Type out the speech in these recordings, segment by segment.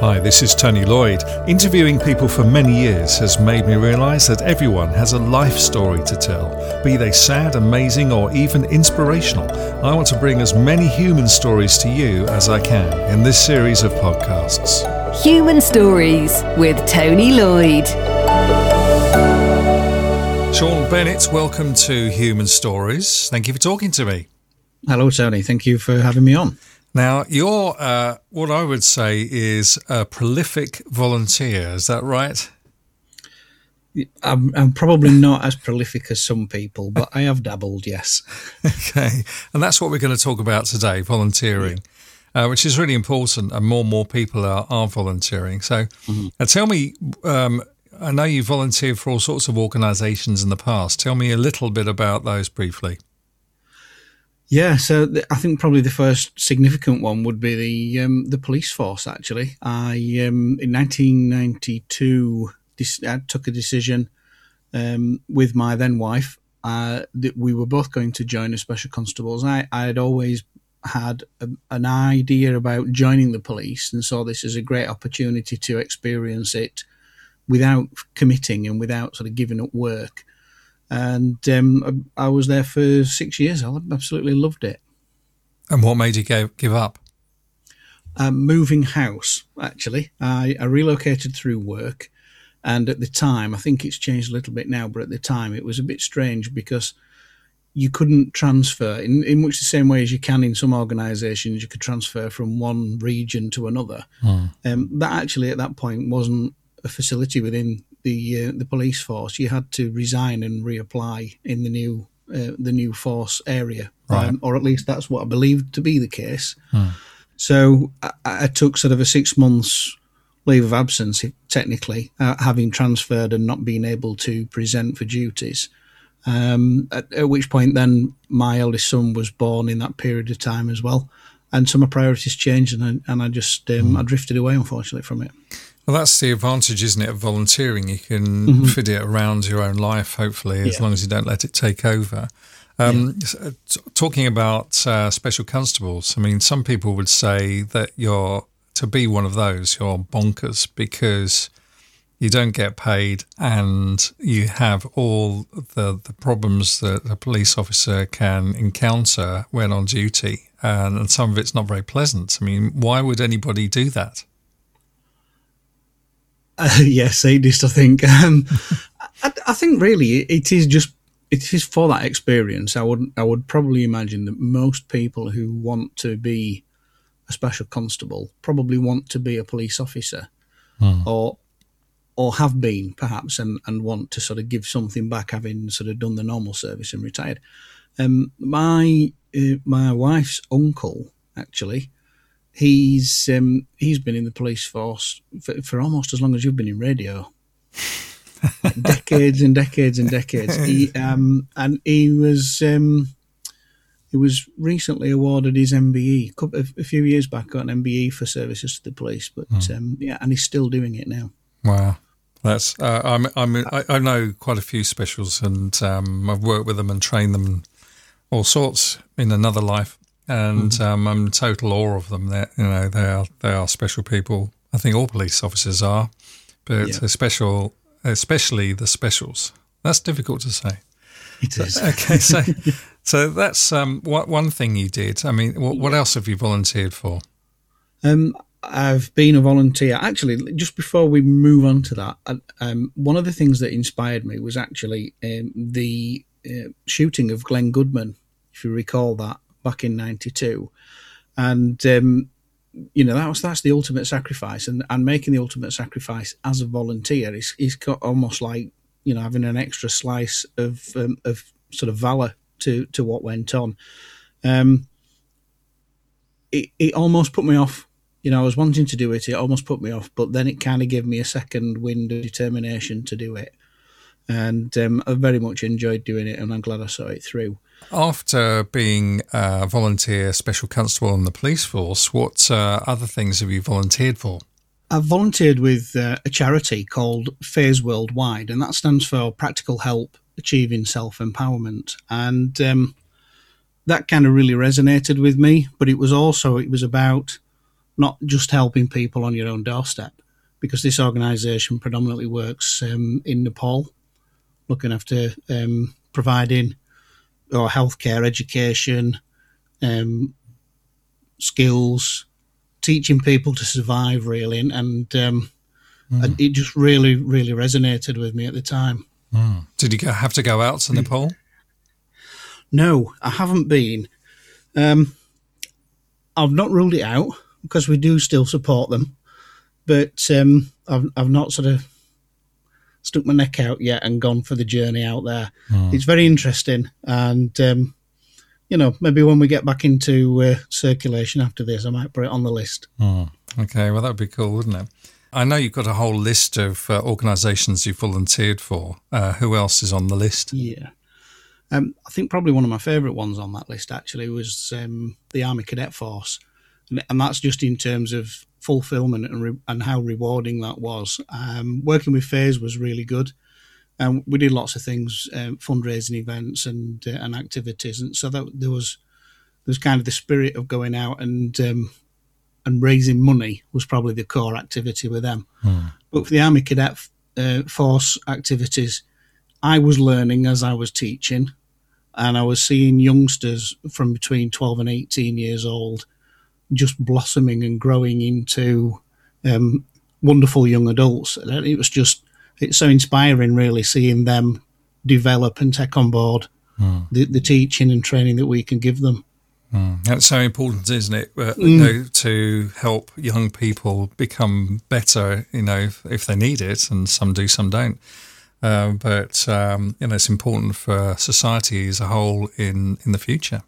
Hi, this is Tony Lloyd. Interviewing people for many years has made me realise that everyone has a life story to tell, be they sad, amazing, or even inspirational. I want to bring as many human stories to you as I can in this series of podcasts. Human Stories with Tony Lloyd. Sean Bennett, welcome to Human Stories. Thank you for talking to me. Hello, Tony. Thank you for having me on. Now, you're what I would say is a prolific volunteer. Is that right? I'm probably not as prolific as some people, but I have dabbled, yes. Okay. And that's what we're going to talk about today, volunteering, which is really important. And more people are volunteering. So tell me, I know you volunteered for all sorts of organisations in the past. Tell me a little bit about those briefly. Yeah, so I think probably the first significant one would be the police force, actually. In 1992, I took a decision with my then wife that we were both going to join as special constables. I had always had an idea about joining the police and saw this as a great opportunity to experience it without committing and without sort of giving up work. And I was there for 6 years. I absolutely loved it. And what made you give up? Moving house, actually. I relocated through work. And at the time, I think it's changed a little bit now, but at the time it was a bit strange because you couldn't transfer in much the same way as you can in some organisations. You could transfer from one region to another. That actually at that point wasn't a facility within the police force. You had to resign and reapply in the new force area, right. Or at least that's what I believed to be the case. So I took sort of a 6 months leave of absence, technically, having transferred and not being able to present for duties, at which point then my eldest son was born in that period of time as well, and so my priorities changed, and I just I drifted away, unfortunately, from it. Well, that's the advantage, isn't it, of volunteering. You can fit it around your own life, hopefully, as long as you don't let it take over. Talking about special constables, I mean, some people would say that to be one of those, you're bonkers because you don't get paid and you have all the problems that a police officer can encounter when on duty, and some of it's not very pleasant. I mean, why would anybody do that? Yes, sadist, I think. I think really it is for that experience. I would probably imagine that most people who want to be a special constable probably want to be a police officer, or have been perhaps, and want to sort of give something back, having sort of done the normal service and retired. My wife's uncle, actually. He's been in the police force for almost as long as you've been in radio, decades and decades and decades. He was recently awarded his MBE a few years back. Got an MBE for services to the police, but and he's still doing it now. Wow, that's I know quite a few specials, and I've worked with them and trained them all sorts in another life. And I'm in total awe of them. They are special people. I think all police officers are, but especially the specials. That's difficult to say. It is. Okay, so that's one thing you did. I mean, what else have you volunteered for? I've been a volunteer. Actually, just before we move on to that, one of the things that inspired me was actually the shooting of Glenn Goodman, if you recall that. Back in 92, and that's the ultimate sacrifice, and making the ultimate sacrifice as a volunteer is almost like having an extra slice of sort of valor to what went on. It almost put me off. I was wanting to do it. It almost put me off, but then it kind of gave me a second wind of determination to do it. And I very much enjoyed doing it, and I'm glad I saw it through. After being a volunteer special constable in the police force, what other things have you volunteered for? I volunteered with a charity called Phase Worldwide, and that stands for Practical Help Achieving Self-Empowerment. And that kind of really resonated with me, but it was about not just helping people on your own doorstep, because this organisation predominantly works in Nepal, looking after providing healthcare, education, skills, teaching people to survive, really. And it just really, really resonated with me at the time. Mm. Did you have to go out to Nepal? No, I haven't been. I've not ruled it out, because we do still support them, but I've not sort of stuck my neck out yet and gone for the journey out there. Mm. It's very interesting, and maybe when we get back into circulation after this, I might put it on the list. Mm. Okay, well, that would be cool, wouldn't it? I know you've got a whole list of organisations you volunteered for. Who else is on the list? Yeah. I think probably one of my favourite ones on that list, actually, was the Army Cadet Force. And that's just in terms of fulfilment and how rewarding that was. Working with Phase was really good. And we did lots of things, fundraising events and activities. And so that there was kind of the spirit of going out and raising money was probably the core activity with them. Mm. But for the Army Cadet Force activities, I was learning as I was teaching, and I was seeing youngsters from between 12 and 18 years old just blossoming and growing into wonderful young adults. It was just, it's so inspiring, really, seeing them develop and take on board the teaching and training that we can give them. Mm. That's so important, isn't it? To help young people become better, if they need it, and some do, some don't. But it's important for society as a whole in the future.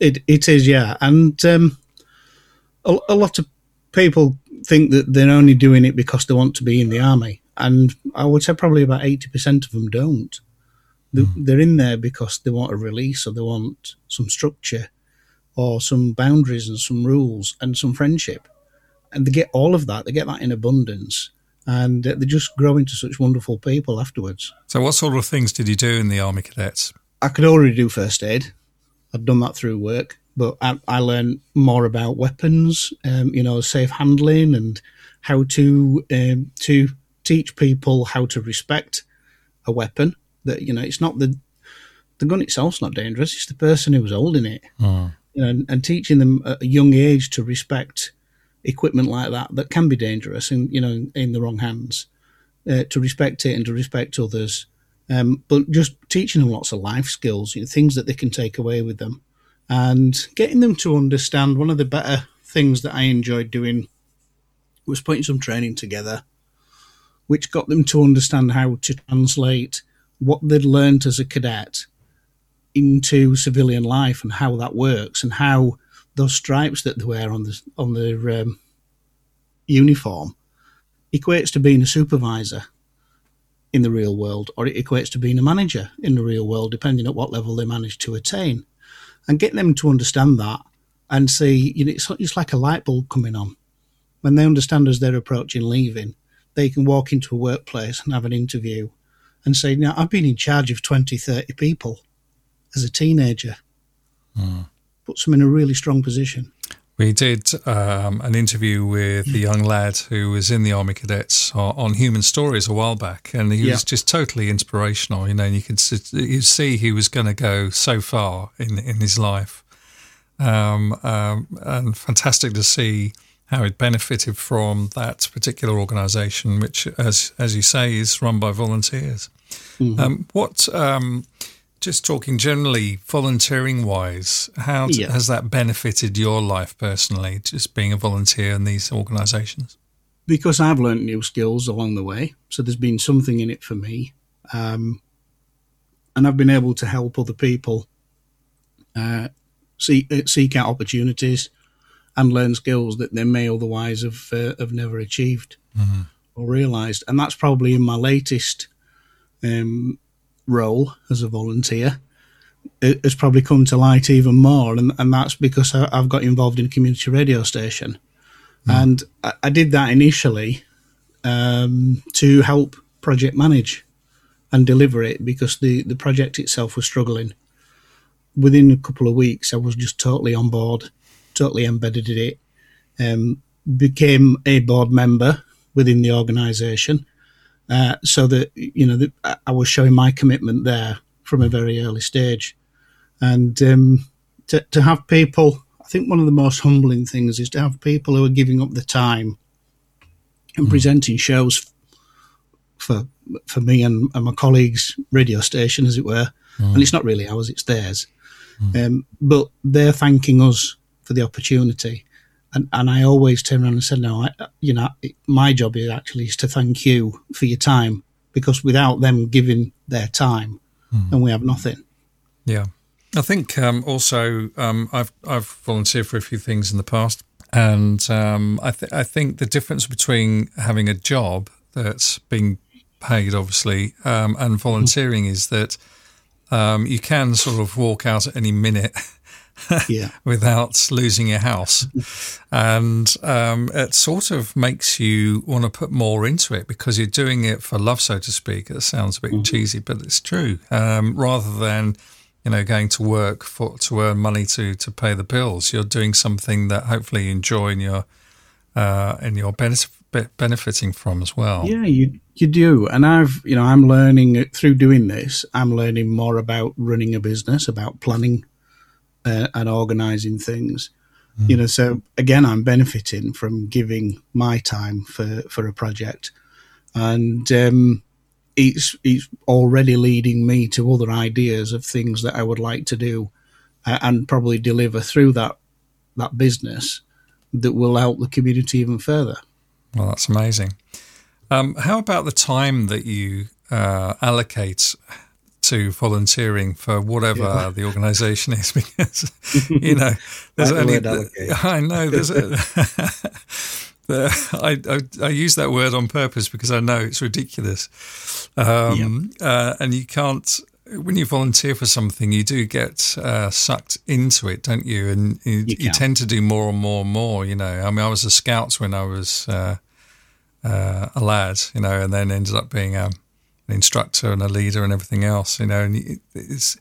It is, yeah. And a lot of people think that they're only doing it because they want to be in the army. And I would say probably about 80% of them don't. They're in there because they want a release, or they want some structure or some boundaries and some rules and some friendship. And they get all of that. They get that in abundance. And they just grow into such wonderful people afterwards. So what sort of things did you do in the Army Cadets? I could already do first aid. I'd done that through work, but I learned more about weapons, safe handling, and how to teach people how to respect a weapon. That, it's not the gun itself's not dangerous, it's the person who was holding it. Mm. And teaching them at a young age to respect equipment like that can be dangerous in the wrong hands, to respect it and to respect others. But just teaching them lots of life skills, things that they can take away with them, and getting them to understand. One of the better things that I enjoyed doing was putting some training together, which got them to understand how to translate what they'd learned as a cadet into civilian life, and how that works, and how those stripes that they wear on their uniform equates to being a supervisor in the real world, or it equates to being a manager in the real world, depending on what level they manage to attain. And get them to understand that and see, it's like a light bulb coming on. When they understand as they're approaching leaving, they can walk into a workplace and have an interview and say, now, I've been in charge of 20, 30 people as a teenager. Mm. Puts them in a really strong position. We did an interview with a young lad who was in the Army Cadets on Human Stories a while back, and he was just totally inspirational. And you see he was going to go so far in his life, and fantastic to see how it benefited from that particular organisation, which, as you say, is run by volunteers. Mm-hmm. Just talking generally, volunteering-wise, has that benefited your life personally, just being a volunteer in these organisations? Because I've learned new skills along the way, so there's been something in it for me. And I've been able to help other people seek out opportunities and learn skills that they may otherwise have never achieved or realised. And that's probably in my latest role as a volunteer, it has probably come to light even more, and that's because I've got involved in a community radio station, and I did that initially to help project manage and deliver it, because the project itself was struggling. Within a couple of weeks, I was just totally on board, totally embedded in it, became a board member within the organisation, so that, you know, that I was showing my commitment there from a very early stage. And to have people, I think one of the most humbling things is to have people who are giving up the time and presenting shows for me and my colleagues' radio station, as it were. And it's not really ours, it's theirs. But they're thanking us for the opportunity. And I always turn around and say, no, my job is actually to thank you for your time, because without them giving their time, then we have nothing. Yeah. I think also I've volunteered for a few things in the past, and I think the difference between having a job that's being paid, obviously, and volunteering is that you can sort of walk out at any minute without losing your house. And it sort of makes you want to put more into it because you're doing it for love, so to speak. It sounds a bit cheesy, but it's true. Rather than, you know, going to work to earn money to pay the bills, you're doing something that hopefully you enjoy and you're benefiting from as well. Yeah, you do. And I'm learning through doing this. I'm learning more about running a business, about planning and organising things, you know. So again, I'm benefiting from giving my time for a project, and it's already leading me to other ideas of things that I would like to do, and probably deliver through that business that will help the community even further. Well, that's amazing. How about the time that you allocate to volunteering for whatever the organisation is? Because, you know, there's only... I know. There's I use that word on purpose because I know it's ridiculous. And you can't... When you volunteer for something, you do get sucked into it, don't you? And you tend to do more and more and more, you know. I mean, I was a scout when I was a lad, you know, and then ended up being... instructor and a leader and everything else, you know. And it's,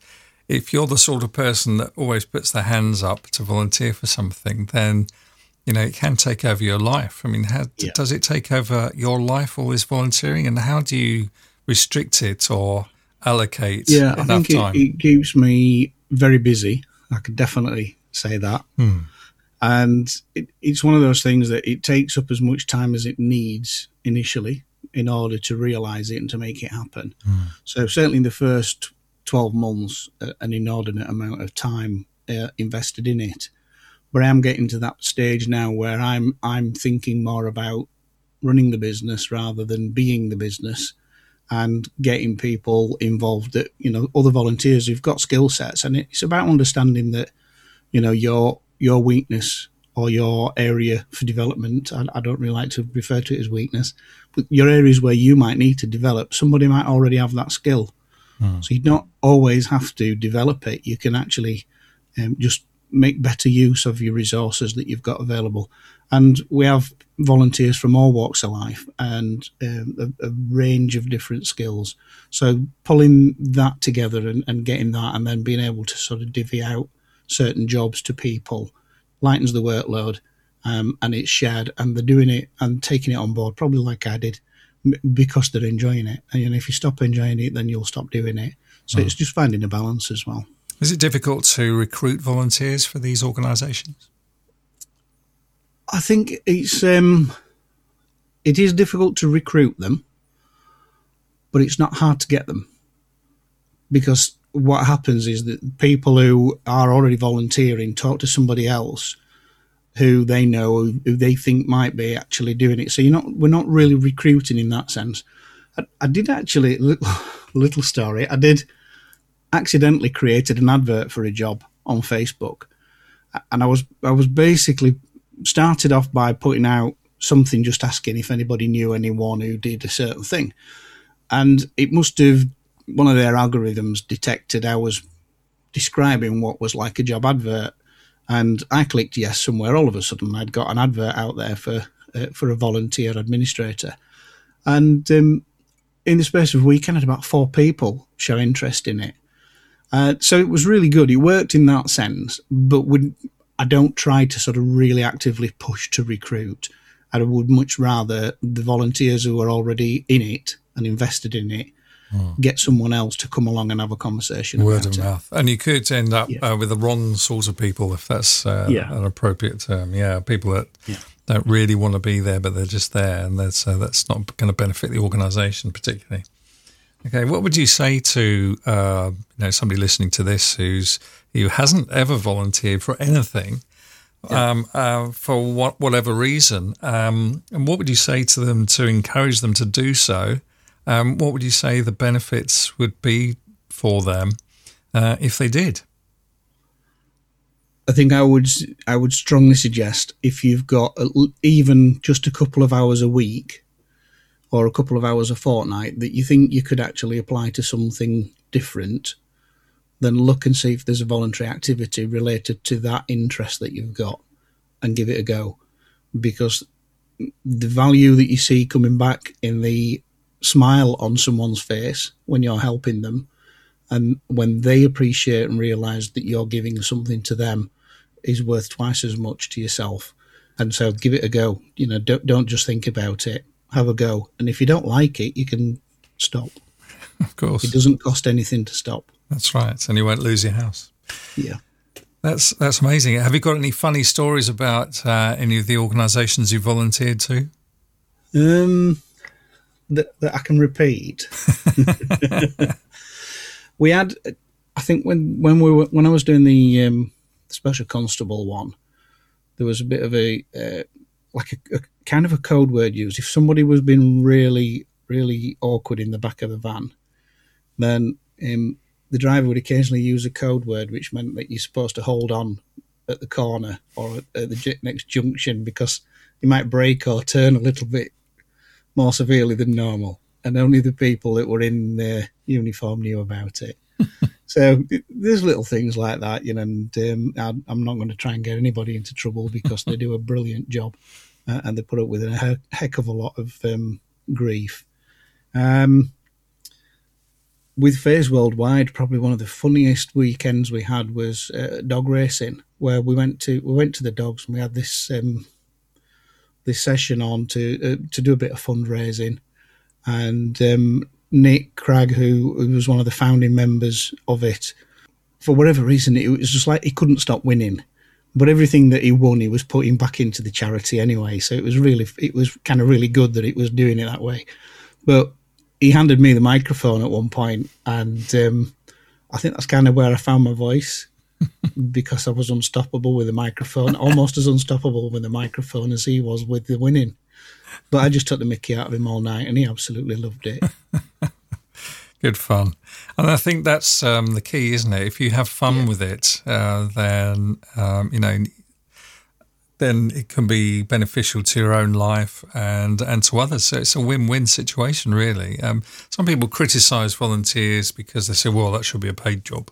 if you're the sort of person that always puts their hands up to volunteer for something, then, you know, it can take over your life. I mean, does it take over your life, all this volunteering, and how do you restrict it or allocate enough time? It keeps me very busy. I could definitely say that. And it's one of those things that it takes up as much time as it needs initially in order to realise it and to make it happen. So certainly in the first 12 months, an inordinate amount of time invested in it. But I am getting to that stage now where I'm thinking more about running the business rather than being the business, and getting people involved that, you know, other volunteers who've got skill sets. And it's about understanding that, you know, your weakness or your area for development, I don't really like to refer to it as weakness, but your areas where you might need to develop, somebody might already have that skill. So you don't always have to develop it. You can actually just make better use of your resources that you've got available. And we have volunteers from all walks of life and a range of different skills. So pulling that together and getting that, and then being able to sort of divvy out certain jobs to people, lightens the workload, and it's shared, and they're doing it and taking it on board, probably like I did, because they're enjoying it. And, you know, if you stop enjoying it, then you'll stop doing it. So it's just finding a balance as well. Is it difficult to recruit volunteers for these organisations? I think it is difficult to recruit them, but it's not hard to get them, because what happens is that people who are already volunteering talk to somebody else who they know, who they think might be actually doing it. So we're not really recruiting in that sense. I did actually, little story, I did accidentally created an advert for a job on Facebook. And I was basically started off by putting out something, just asking if anybody knew anyone who did a certain thing. And it must have... one of their algorithms detected I was describing what was like a job advert, and I clicked yes somewhere. All of a sudden, I'd got an advert out there for a volunteer administrator, and in the space of a weekend, I had about 4 people show interest in it. So it was really good. It worked in that sense, but I don't try to sort of really actively push to recruit. I would much rather the volunteers who are already in it and invested in it get someone else to come along and have a conversation about it. Word of mouth. And you could end up with the wrong sort of people, if that's an appropriate term. Yeah, people that don't really want to be there, but they're just there, and that's not going to benefit the organisation particularly. Okay, what would you say to somebody listening to this who hasn't ever volunteered for anything, for whatever reason? And what would you say to them to encourage them to do so? What would you say the benefits would be for them if they did? I think I would strongly suggest, if you've got even just a couple of hours a week or a couple of hours a fortnight that you think you could actually apply to something different, then look and see if there's a voluntary activity related to that interest that you've got and give it a go. Because the value that you see coming back in the smile on someone's face when you're helping them, and when they appreciate and realise that you're giving something to them, is worth twice as much to yourself. And so give it a go. You know, don't just think about it. Have a go. And if you don't like it, you can stop. Of course. It doesn't cost anything to stop. That's right. And you won't lose your house. Yeah. That's amazing. Have you got any funny stories about any of the organisations you volunteered to? That I can repeat? We had, I think when I was doing the special constable one, there was a bit of a kind of a code word used. If somebody was being really, really awkward in the back of the van, then the driver would occasionally use a code word, which meant that you're supposed to hold on at the corner or at the next junction, because you might brake or turn a little bit more severely than normal. And only the people that were in their uniform knew about it. So there's little things like that, you know, and I'm not going to try and get anybody into trouble, because they do a brilliant job and they put up with a heck of a lot of grief. With Phase Worldwide, probably one of the funniest weekends we had was dog racing, where we went to the dogs, and we had this session on to do a bit of fundraising. And Nick Craig, who was one of the founding members of it, for whatever reason, it was just like he couldn't stop winning. But everything that he won, he was putting back into the charity anyway. So it was kind of really good that it was doing it that way. But he handed me the microphone at one point, and I think that's kind of where I found my voice, because I was unstoppable with the microphone, almost as unstoppable with the microphone as he was with the winning. But I just took the mickey out of him all night, and he absolutely loved it. Good fun. And I think that's the key, isn't it? If you have fun with it, then it can be beneficial to your own life and to others. So it's a win-win situation, really. Some people criticise volunteers because they say, well, that should be a paid job.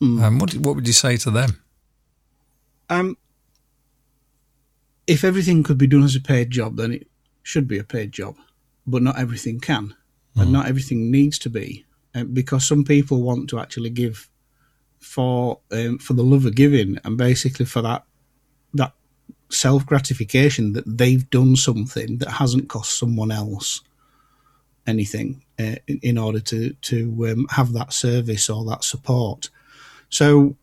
What would you say to them? If everything could be done as a paid job, then it should be a paid job. But not everything can, and not everything needs to be, because some people want to actually give for the love of giving, and basically for that self-gratification that they've done something that hasn't cost someone else anything in order to have that service or that support. So,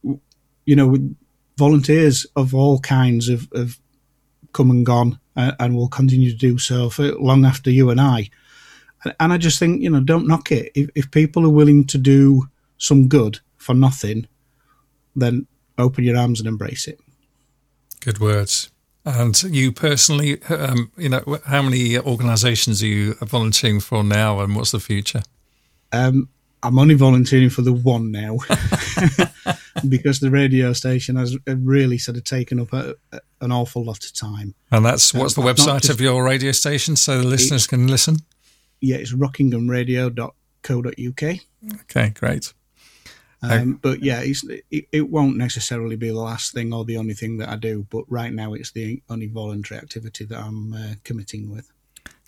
you know, volunteers of all kinds have come and gone, and will continue to do so for long after you and I. And I just think, you know, don't knock it. If people are willing to do some good for nothing, then open your arms and embrace it. Good words. And you personally, how many organisations are you volunteering for now, and what's the future? I'm only volunteering for the one now, because the radio station has really sort of taken up an awful lot of time. And that's what's the website of your radio station, so the listeners can listen? Yeah, it's rockinghamradio.co.uk. Okay, great. But yeah, it won't necessarily be the last thing or the only thing that I do, but right now it's the only voluntary activity that I'm committing with.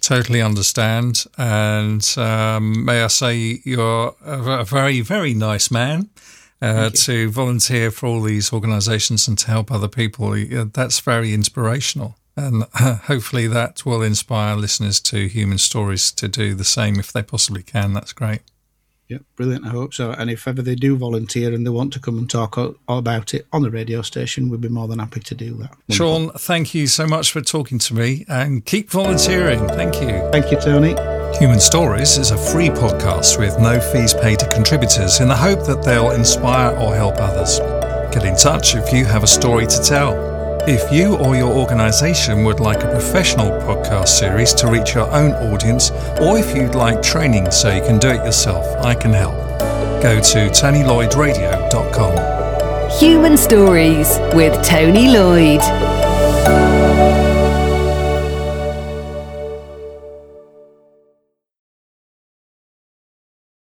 Totally understand, and may I say, you're a very, very nice man, to volunteer for all these organisations and to help other people. That's very inspirational. And hopefully that will inspire listeners to Human Stories to do the same if they possibly can. That's great. Yeah, brilliant. I hope so. And if ever they do volunteer and they want to come and talk about it on the radio station, we'd be more than happy to do that. Wonderful. Sean, thank you so much for talking to me, and keep volunteering. Thank you. Thank you, Tony. Human Stories is a free podcast with no fees paid to contributors in the hope that they'll inspire or help others. Get in touch if you have a story to tell. If you or your organisation would like a professional podcast series to reach your own audience, or if you'd like training so you can do it yourself, I can help. Go to TonyLloydRadio.com. Human Stories with Tony Lloyd.